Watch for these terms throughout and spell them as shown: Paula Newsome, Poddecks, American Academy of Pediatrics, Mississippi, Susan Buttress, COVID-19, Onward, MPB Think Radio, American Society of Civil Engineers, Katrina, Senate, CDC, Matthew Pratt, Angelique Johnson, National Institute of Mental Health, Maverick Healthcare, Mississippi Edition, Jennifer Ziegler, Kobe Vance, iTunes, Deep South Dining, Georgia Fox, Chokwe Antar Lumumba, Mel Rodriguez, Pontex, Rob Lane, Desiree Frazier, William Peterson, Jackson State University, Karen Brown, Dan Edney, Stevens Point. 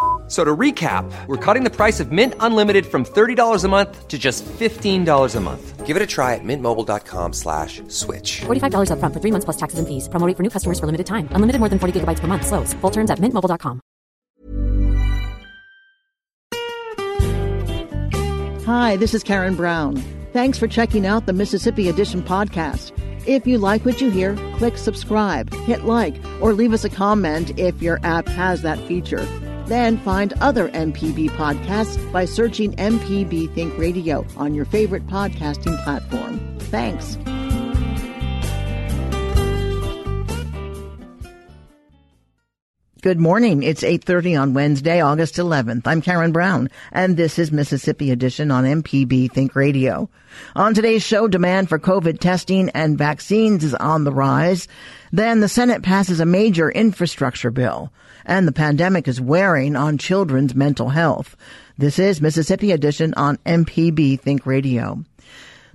f- So to recap, we're cutting the price of Mint Unlimited from $30 a month to just $15 a month. Give it a try at mintmobile.com/switch. $45 up front for 3 months plus taxes and fees. Promo rate for new customers for limited time. Unlimited more than 40 gigabytes per month. Slows full terms at mintmobile.com. Hi, this is Karen Brown. Thanks for checking out the Mississippi Edition podcast. If you like what you hear, click subscribe, hit like, or leave us a comment if your app has that feature. Then find other MPB podcasts by searching MPB Think Radio on your favorite podcasting platform. Thanks. Good morning. It's 8:30 on Wednesday, August 11th. I'm Karen Brown, and this is Mississippi Edition on MPB Think Radio. On today's show, demand for COVID testing and vaccines is on the rise. Then the Senate passes a major infrastructure bill, and the pandemic is wearing on children's mental health. This is Mississippi Edition on MPB Think Radio.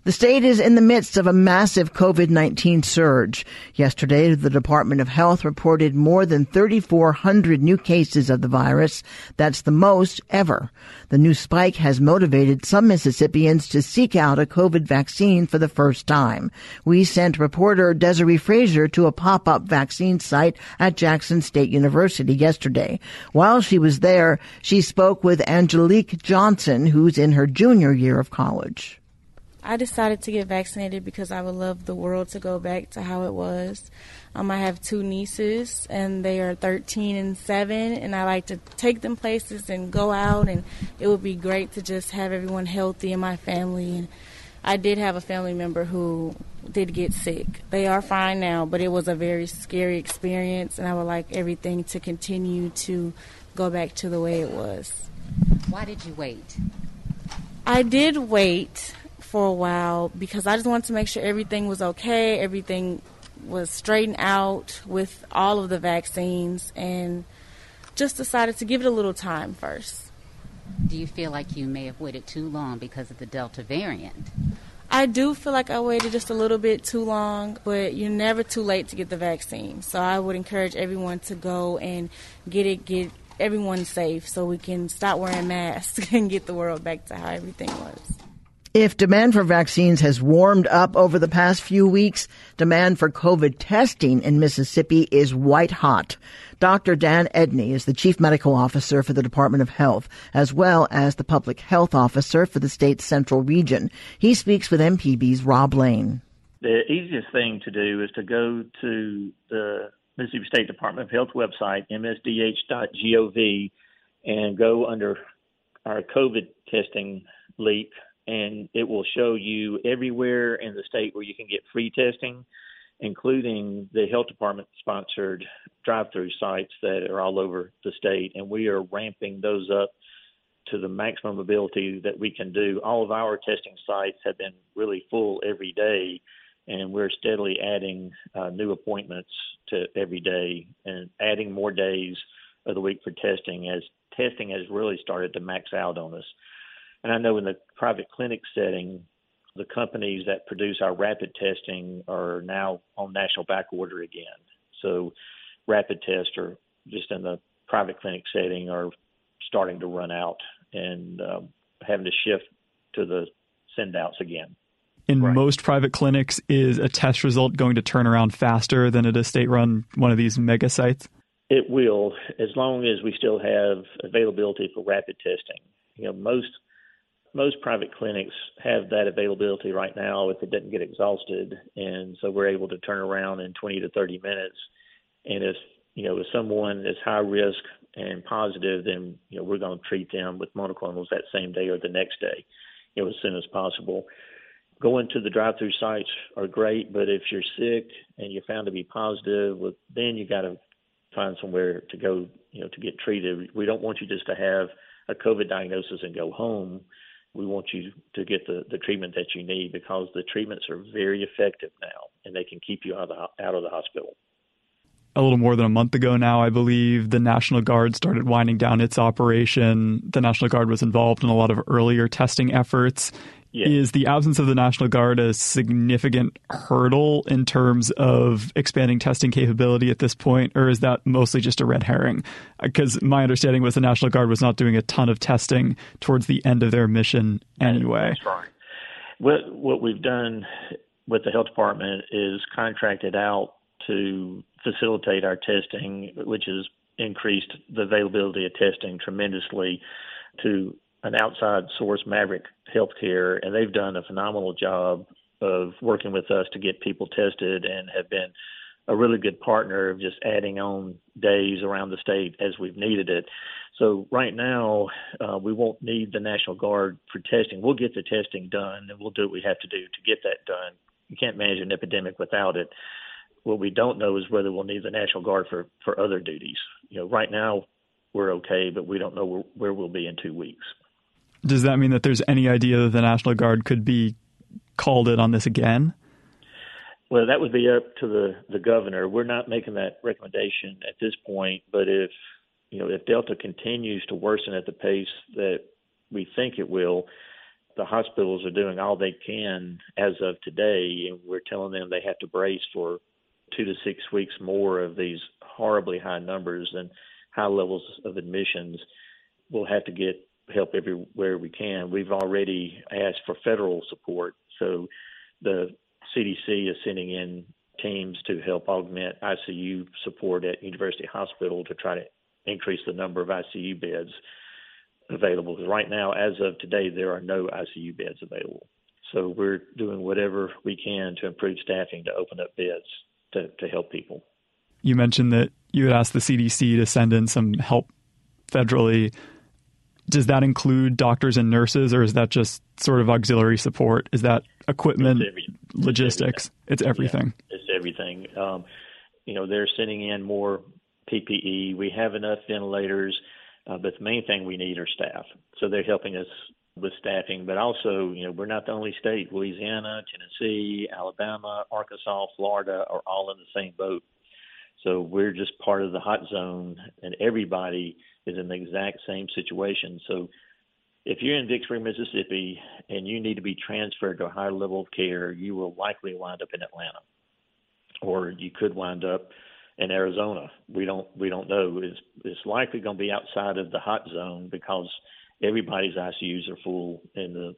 The state is in the midst of a massive COVID-19 surge. Yesterday, the Department of Health reported more than 3,400 new cases of the virus. That's the most ever. The new spike has motivated some Mississippians to seek out a COVID vaccine for the first time. We sent reporter Desiree Frazier to a pop-up vaccine site at Jackson State University yesterday. While she was there, she spoke with Angelique Johnson, who's in her junior year of college. I decided to get vaccinated because I would love the world to go back to how it was. I have two nieces, and they are 13 and 7, and I like to take them places and go out, and it would be great to just have everyone healthy in my family. And I did have a family member who did get sick. They are fine now, but it was a very scary experience, and I would like everything to continue to go back to the way it was. Why did you wait? I did wait for a while because I just wanted to make sure everything was okay, everything was straightened out with all of the vaccines, and just decided to give it a little time first. Do you feel like you may have waited too long because of the Delta variant? I do feel like I waited just a little bit too long, but you're never too late to get the vaccine. So I would encourage everyone to go and get it, get everyone safe so we can stop wearing masks and get the world back to how everything was. If demand for vaccines has warmed up over the past few weeks, demand for COVID testing in Mississippi is white hot. Dr. Dan Edney is the chief medical officer for the Department of Health, as well as the public health officer for the state's central region. He speaks with MPB's Rob Lane. The easiest thing to do is to go to the Mississippi State Department of Health website, msdh.gov, and go under our COVID testing link, and it will show you everywhere in the state where you can get free testing, including the health department-sponsored drive-through sites that are all over the state, and we are ramping those up to the maximum ability that we can do. All of our testing sites have been really full every day, and we're steadily adding new appointments to every day and adding more days of the week for testing as testing has really started to max out on us. And I know in the private clinic setting, the companies that produce our rapid testing are now on national back order again. So rapid tests are just in the private clinic setting are starting to run out and having to shift to the send-outs again. In most private clinics, is a test result going to turn around faster than at a state-run one of these mega sites? It will, as long as we still have availability for rapid testing. You know, most private clinics have that availability right now if it doesn't get exhausted, and so we're able to turn around in 20 to 30 minutes. And if, you know, if someone is high risk and positive, then, you know, we're going to treat them with monoclonals that same day or the next day, you know, as soon as possible. Going to the drive-through sites are great, but if you're sick and you're found to be positive, well, then you got to find somewhere to go, you know, to get treated. We don't want you just to have a COVID diagnosis and go home. We want you to get the treatment that you need because the treatments are very effective now, and they can keep you out of the hospital. a little more than a month ago now, I believe, the National Guard started winding down its operation. The National Guard was involved in a lot of earlier testing efforts. Yeah. Is the absence of the National Guard a significant hurdle in terms of expanding testing capability at this point, or is that mostly just a red herring? Because my understanding was the National Guard was not doing a ton of testing towards the end of their mission anyway. That's right. What we've done with the health department is contracted out to facilitate our testing, which has increased the availability of testing tremendously, to an outside source, Maverick Healthcare, and they've done a phenomenal job of working with us to get people tested and have been a really good partner of just adding on days around the state as we've needed it. So right now, we won't need the National Guard for testing. We'll get the testing done, and we'll do what we have to do to get that done. You can't manage an epidemic without it. What we don't know is whether we'll need the National Guard for other duties. You know, right now we're okay, but we don't know where we'll be in 2 weeks. Does that mean that there's any idea that the National Guard could be called in on this again? Well, that would be up to the governor. We're not making that recommendation at this point, but if Delta continues to worsen at the pace that we think it will, the hospitals are doing all they can as of today, and we're telling them they have to brace for 2 to 6 weeks more of these horribly high numbers and high levels of admissions. We'll have to get help everywhere we can. We've already asked for federal support. So the CDC is sending in teams to help augment ICU support at University Hospital to try to increase the number of ICU beds available. Because right now, as of today, there are no ICU beds available. So we're doing whatever we can to improve staffing to open up beds to help people. You mentioned that you had asked the CDC to send in some help federally. Does that include doctors and nurses, or is that just sort of auxiliary support? Is that equipment, logistics? It's everything. It's everything. Yeah, it's everything. They're sending in more PPE. We have enough ventilators, but the main thing we need are staff. So they're helping us with staffing, but also, we're not the only state. Louisiana, Tennessee, Alabama, Arkansas, Florida are all in the same boat. So we're just part of the hot zone, and everybody is in the exact same situation. So if you're in Vicksburg, Mississippi, and you need to be transferred to a higher level of care, you will likely wind up in Atlanta, or you could wind up in Arizona. We don't know. It's likely going to be outside of the hot zone because everybody's ICUs are full in the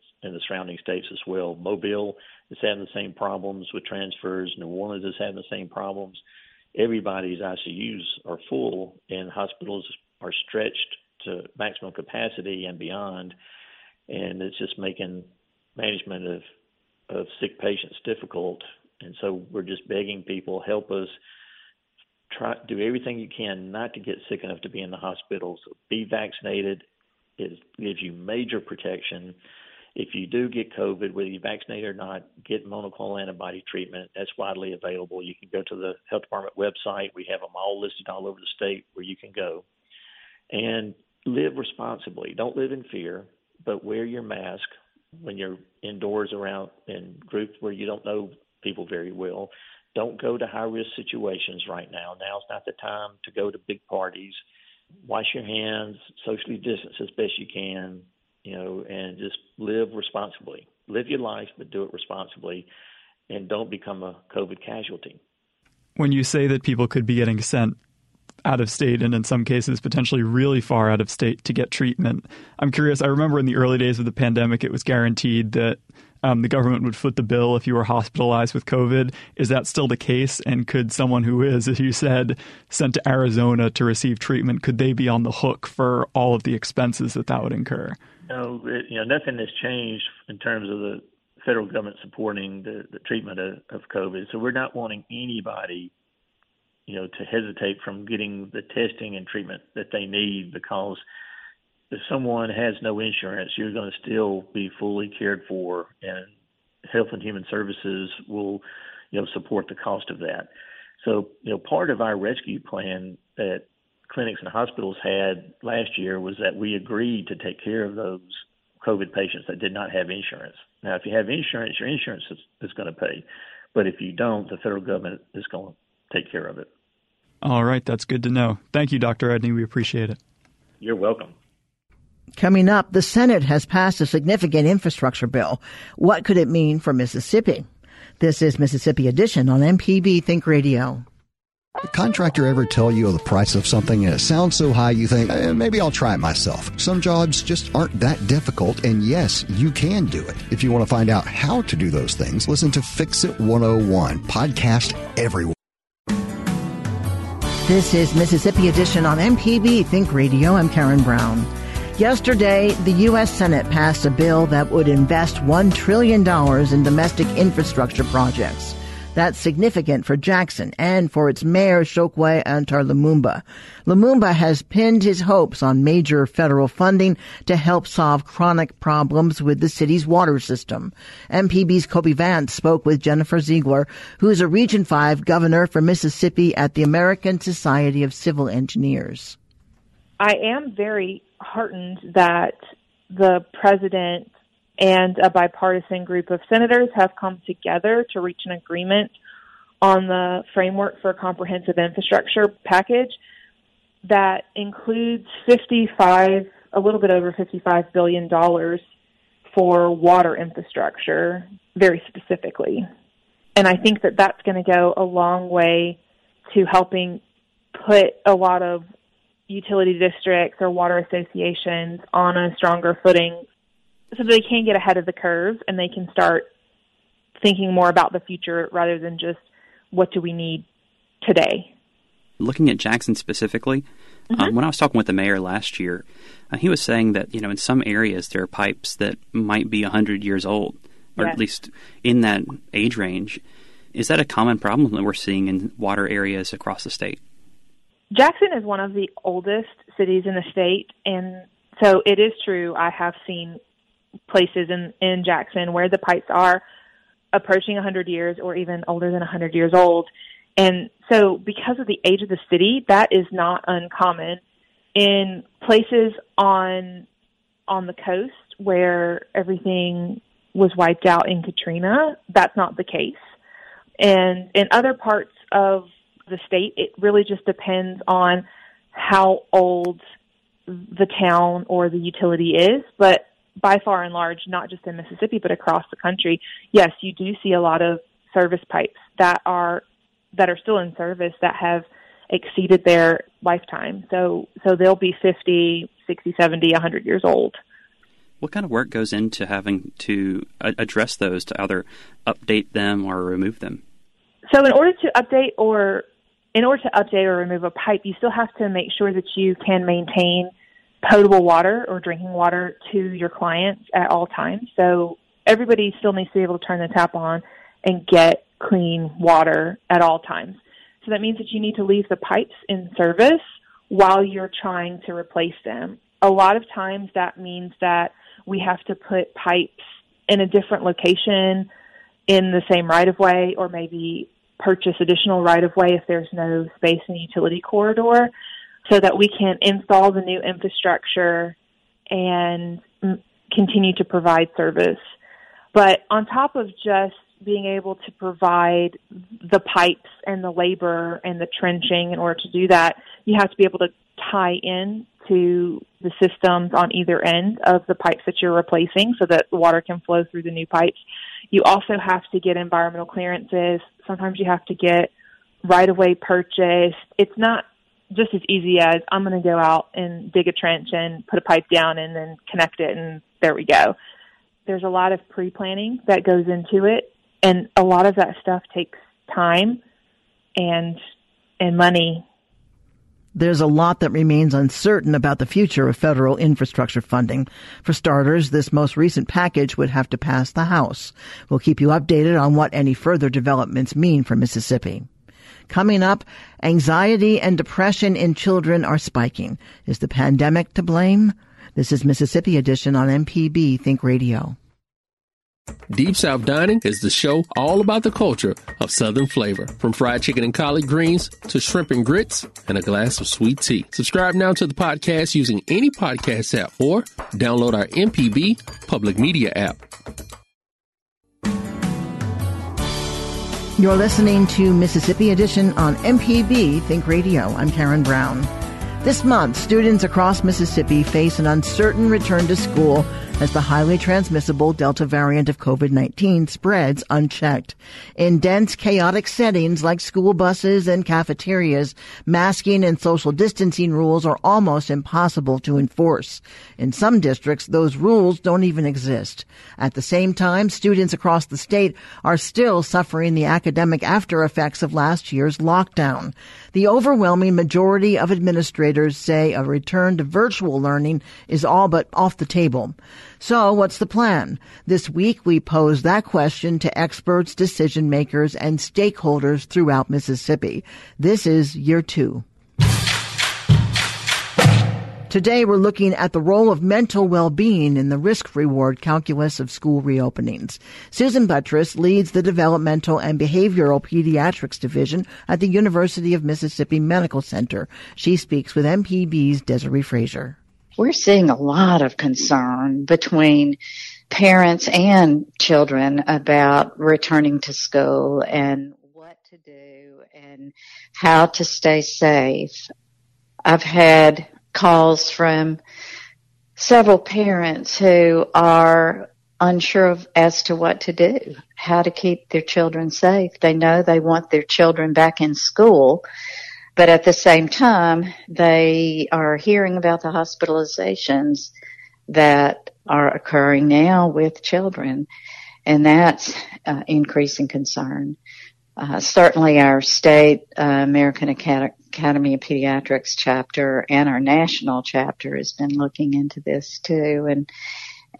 surrounding states as well. Mobile is having the same problems with transfers. New Orleans is having the same problems. Everybody's ICUs are full, and hospitals are stretched to maximum capacity and beyond, and it's just making management of sick patients difficult. And so we're just begging people, help us. Do everything you can not to get sick enough to be in the hospital. So be vaccinated. It gives you major protection. If you do get COVID, whether you're vaccinated or not, get monoclonal antibody treatment. That's widely available. You can go to the health department website. We have them all listed all over the state where you can go. And live responsibly. Don't live in fear, but wear your mask when you're indoors around in groups where you don't know people very well. Don't go to high-risk situations right now. Now's not the time to go to big parties. Wash your hands, socially distance as best you can, and just live responsibly. Live your life, but do it responsibly, and don't become a COVID casualty. When you say that people could be getting sent out of state and in some cases potentially really far out of state to get treatment, I'm curious. I remember in the early days of the pandemic, it was guaranteed that the government would foot the bill if you were hospitalized with COVID. Is that still the case? And could someone who is, as you said, sent to Arizona to receive treatment, could they be on the hook for all of the expenses that would incur? No, nothing has changed in terms of the federal government supporting the treatment of COVID. So we're not wanting anybody, to hesitate from getting the testing and treatment that they need, because if someone has no insurance, you're going to still be fully cared for, and Health and Human Services will, support the cost of that. So, part of our rescue plan that clinics and hospitals had last year was that we agreed to take care of those COVID patients that did not have insurance. Now, if you have insurance, your insurance is going to pay. But if you don't, the federal government is going to take care of it. All right. That's good to know. Thank you, Dr. Edney. We appreciate it. You're welcome. Coming up, the Senate has passed a significant infrastructure bill. What could it mean for Mississippi? This is Mississippi Edition on MPB Think Radio. A contractor ever tell you the price of something and it sounds so high you think, maybe I'll try it myself. Some jobs just aren't that difficult, and yes, you can do it. If you want to find out how to do those things, listen to Fix It 101, podcast everywhere. This is Mississippi Edition on MPB Think Radio. I'm Karen Brown. Yesterday, the U.S. Senate passed a bill that would invest $1 trillion in domestic infrastructure projects. That's significant for Jackson and for its mayor, Chokwe Antar Lumumba. Lumumba has pinned his hopes on major federal funding to help solve chronic problems with the city's water system. MPB's Kobe Vance spoke with Jennifer Ziegler, who is a Region 5 governor for Mississippi at the American Society of Civil Engineers. I am very heartened that the president and a bipartisan group of senators have come together to reach an agreement on the framework for a comprehensive infrastructure package that includes a little bit over $55 billion for water infrastructure, very specifically. And I think that that's going to go a long way to helping put a lot of utility districts or water associations on a stronger footing so they can get ahead of the curve and they can start thinking more about the future rather than just what do we need today. Looking at Jackson specifically, when I was talking with the mayor last year, he was saying that, in some areas there are pipes that might be 100 years old, or at least in that age range. Is that a common problem that we're seeing in water areas across the state? Jackson is one of the oldest cities in the state, and so it is true. I have seen places in Jackson where the pipes are approaching 100 years or even older than 100 years old. And so because of the age of the city, that is not uncommon. In places on the coast where everything was wiped out in Katrina, that's not the case. And in other parts of the state, it really just depends on how old the town or the utility is, but by far and large, not just in Mississippi, but across the country, yes, you do see a lot of service pipes that are still in service that have exceeded their lifetime. So they'll be 50, 60, 70, 100 years old. What kind of work goes into having to address those to either update them or remove them? So in order to update or remove a pipe, you still have to make sure that you can maintain potable water or drinking water to your clients at all times. So everybody still needs to be able to turn the tap on and get clean water at all times. So that means that you need to leave the pipes in service while you're trying to replace them. A lot of times that means that we have to put pipes in a different location in the same right-of-way, or maybe purchase additional right-of-way if there's no space in the utility corridor, so that we can install the new infrastructure and continue to provide service. But on top of just being able to provide the pipes and the labor and the trenching in order to do that, you have to be able to tie in to the systems on either end of the pipes that you're replacing so that water can flow through the new pipes. You also have to get environmental clearances. Sometimes you have to get right-of-way purchase. It's not just as easy as I'm going to go out and dig a trench and put a pipe down and then connect it and there we go. There's a lot of pre-planning that goes into it, and a lot of that stuff takes time and money. There's a lot that remains uncertain about the future of federal infrastructure funding. For starters, this most recent package would have to pass the House. We'll keep you updated on what any further developments mean for Mississippi. Coming up, anxiety and depression in children are spiking. Is the pandemic to blame? This is Mississippi Edition on MPB Think Radio. Deep South Dining is the show all about the culture of Southern flavor, from fried chicken and collard greens to shrimp and grits and a glass of sweet tea. Subscribe now to the podcast using any podcast app or download our MPB public media app. You're listening to Mississippi Edition on MPB Think Radio. I'm Karen Brown. This month, students across Mississippi face an uncertain return to school as the highly transmissible Delta variant of COVID-19 spreads unchecked. In dense, chaotic settings like school buses and cafeterias, masking and social distancing rules are almost impossible to enforce. In some districts, those rules don't even exist. At the same time, students across the state are still suffering the academic after effects of last year's lockdown. The overwhelming majority of administrators say a return to virtual learning is all but off the table. So what's the plan? This week, we pose that question to experts, decision makers, and stakeholders throughout Mississippi. This is year two. Today, we're looking at the role of mental well-being in the risk-reward calculus of school reopenings. Susan Buttress leads the Developmental and Behavioral Pediatrics Division at the University of Mississippi Medical Center. She speaks with MPB's Desiree Frazier. We're seeing a lot of concern between parents and children about returning to school and what to do and how to stay safe. I've had calls from several parents who are unsure as to what to do, how to keep their children safe. They know they want their children back in school, but at the same time, they are hearing about the hospitalizations that are occurring now with children, and that's increasing concern. Certainly our state American Academy of Pediatrics chapter and our national chapter has been looking into this too,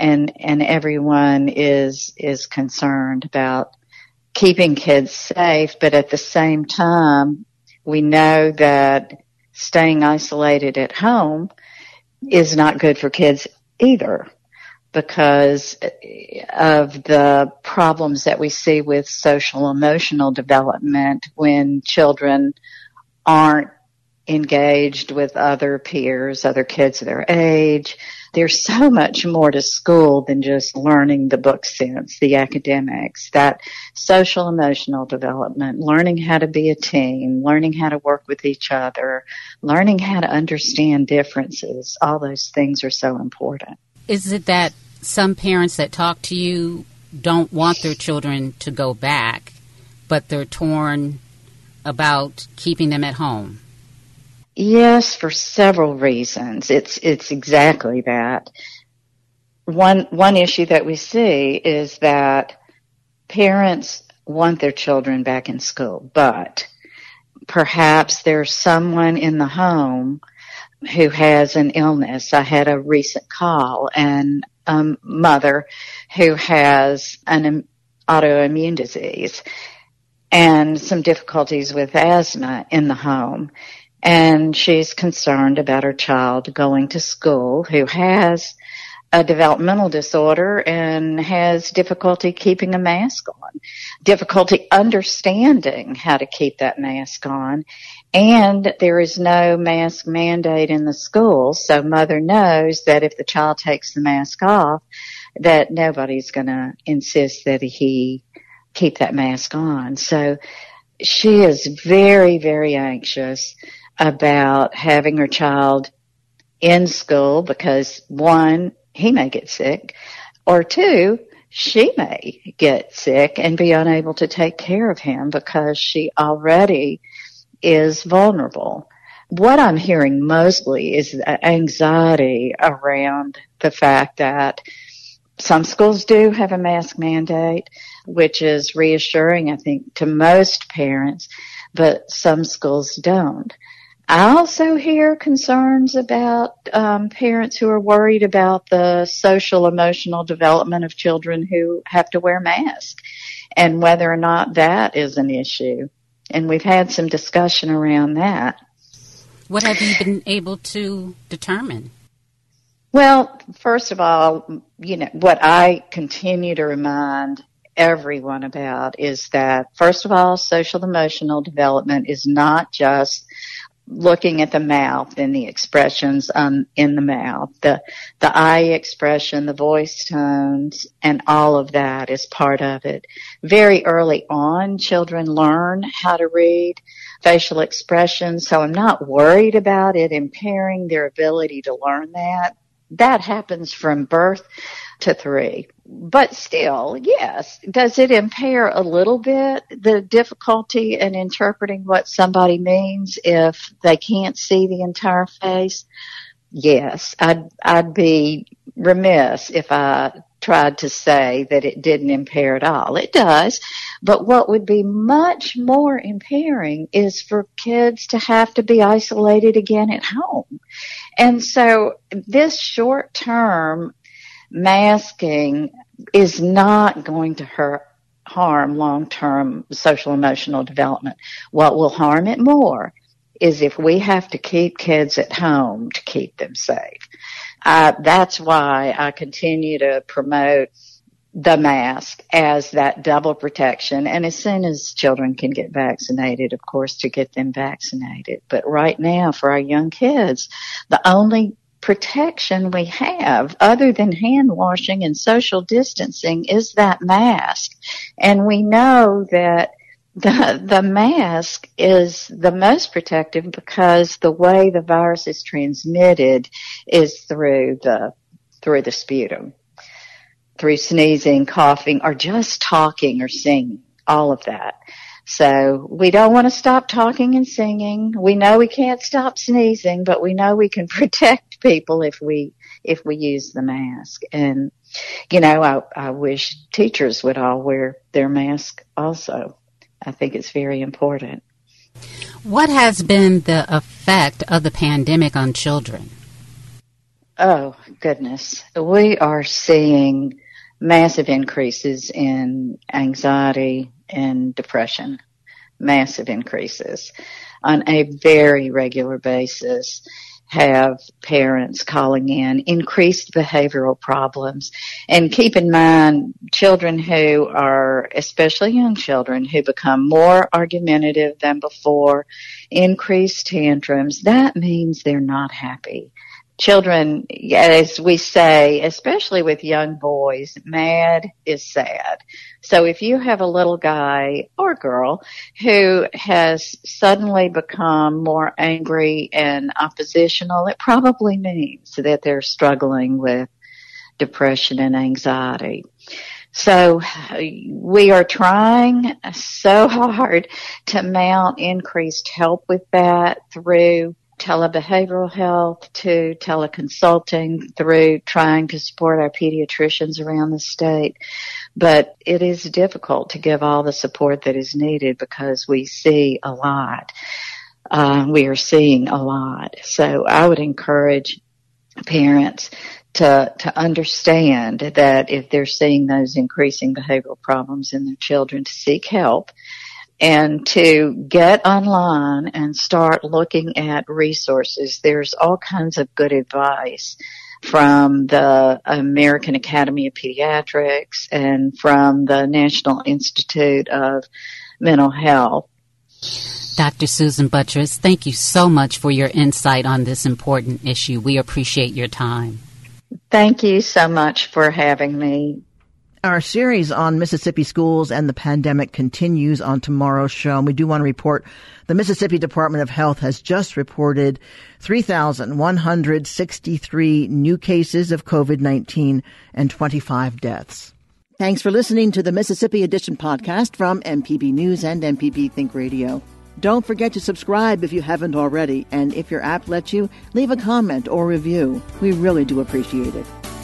and everyone is concerned about keeping kids safe, but at the same time, we know that staying isolated at home is not good for kids either because of the problems that we see with social emotional development when children aren't engaged with other peers, other kids their age. There's so much more to school than just learning the book sense, the academics, that social emotional development, learning how to be a team, learning how to work with each other, learning how to understand differences. All those things are so important. Is it that some parents that talk to you don't want their children to go back, but they're torn about keeping them at home? Yes, for several reasons. It's exactly that. One issue that we see is that parents want their children back in school, but perhaps there's someone in the home who has an illness. I had a recent call and a mother who has an autoimmune disease and some difficulties with asthma in the home. And she's concerned about her child going to school who has a developmental disorder and has difficulty keeping a mask on, difficulty understanding how to keep that mask on. And there is no mask mandate in the school, so mother knows that if the child takes the mask off, that nobody's going to insist that he keep that mask on. So she is very, very anxious about having her child in school because, one, he may get sick, or two, she may get sick and be unable to take care of him because she already is vulnerable. What I'm hearing mostly is the anxiety around the fact that some schools do have a mask mandate, which is reassuring, I think, to most parents, but some schools don't. I also hear concerns about parents who are worried about the social emotional development of children who have to wear masks and whether or not that is an issue. And we've had some discussion around that. What have you been able to determine? Well, first of all, you know, what I continue to remind everyone about is that, first of all, social emotional development is not just looking at the mouth and the expressions in the mouth, the eye expression, the voice tones, and all of that is part of it. Very early on, children learn how to read facial expressions, so I'm not worried about it impairing their ability to learn that. That happens from birth to 3. But still, yes, does it impair a little bit the difficulty in interpreting what somebody means if they can't see the entire face? Yes, I'd be remiss if I tried to say that it didn't impair at all. It does, but what would be much more impairing is for kids to have to be isolated again at home. And so this short-term masking is not going to harm long-term social-emotional development. What will harm it more is if we have to keep kids at home to keep them safe. That's why I continue to promote the mask as that double protection. And as soon as children can get vaccinated, of course, to get them vaccinated. But right now, for our young kids, the only protection we have, other than hand washing and social distancing, is that mask. And we know that the mask is the most protective because the way the virus is transmitted is through the sputum, through sneezing, coughing, or just talking or singing, all of that. So we don't want to stop talking and singing. We know we can't stop sneezing, but we know we can protect people if we use the mask. And, you know, I wish teachers would all wear their mask also. I think it's very important. What has been the effect of the pandemic on children? Oh, goodness. We are seeing massive increases in anxiety and depression, massive increases. On a very regular basis, have parents calling in, increased behavioral problems. And keep in mind, children who are, especially young children, who become more argumentative than before, increased tantrums, that means they're not happy. Children, as we say, especially with young boys, mad is sad. So if you have a little guy or girl who has suddenly become more angry and oppositional, it probably means that they're struggling with depression and anxiety. So we are trying so hard to mount increased help with that through telebehavioral health, to teleconsulting, through trying to support our pediatricians around the state. But it is difficult to give all the support that is needed because we see a lot. We are seeing a lot. So I would encourage parents to understand that if they're seeing those increasing behavioral problems in their children, to seek help and to get online and start looking at resources. There's all kinds of good advice from the American Academy of Pediatrics and from the National Institute of Mental Health. Dr. Susan Buttress, thank you so much for your insight on this important issue. We appreciate your time. Thank you so much for having me. Our series on Mississippi schools and the pandemic continues on tomorrow's show. And we do want to report the Mississippi Department of Health has just reported 3,163 new cases of COVID-19 and 25 deaths. Thanks for listening to the Mississippi Edition podcast from MPB News and MPB Think Radio. Don't forget to subscribe if you haven't already. And if your app lets you, leave a comment or review. We really do appreciate it.